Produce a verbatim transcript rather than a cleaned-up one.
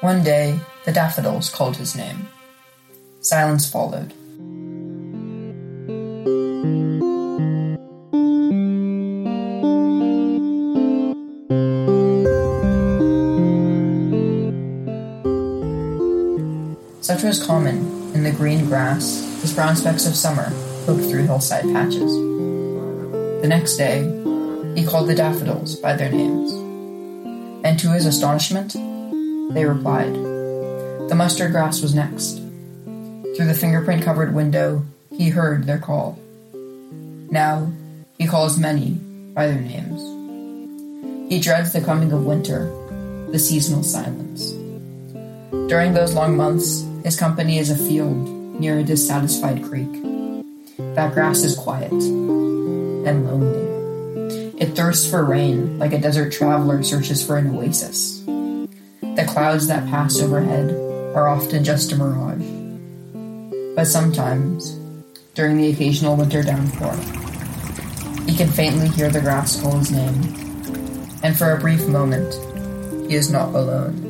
One day, the daffodils called his name. Silence followed. Such was common, in the green grass, as brown specks of summer poked through hillside patches. The next day, he called the daffodils by their names, and to his astonishment, they replied. The mustard grass was next. Through the fingerprint-covered window, he heard their call. Now, he calls many by their names. He dreads the coming of winter, the seasonal silence. During those long months, his company is a field near a dissatisfied creek. That grass is quiet and lonely. It thirsts for rain like a desert traveler searches for an oasis. The clouds that pass overhead are often just a mirage. But sometimes, during the occasional winter downpour, he can faintly hear the grass call his name, and for a brief moment, he is not alone.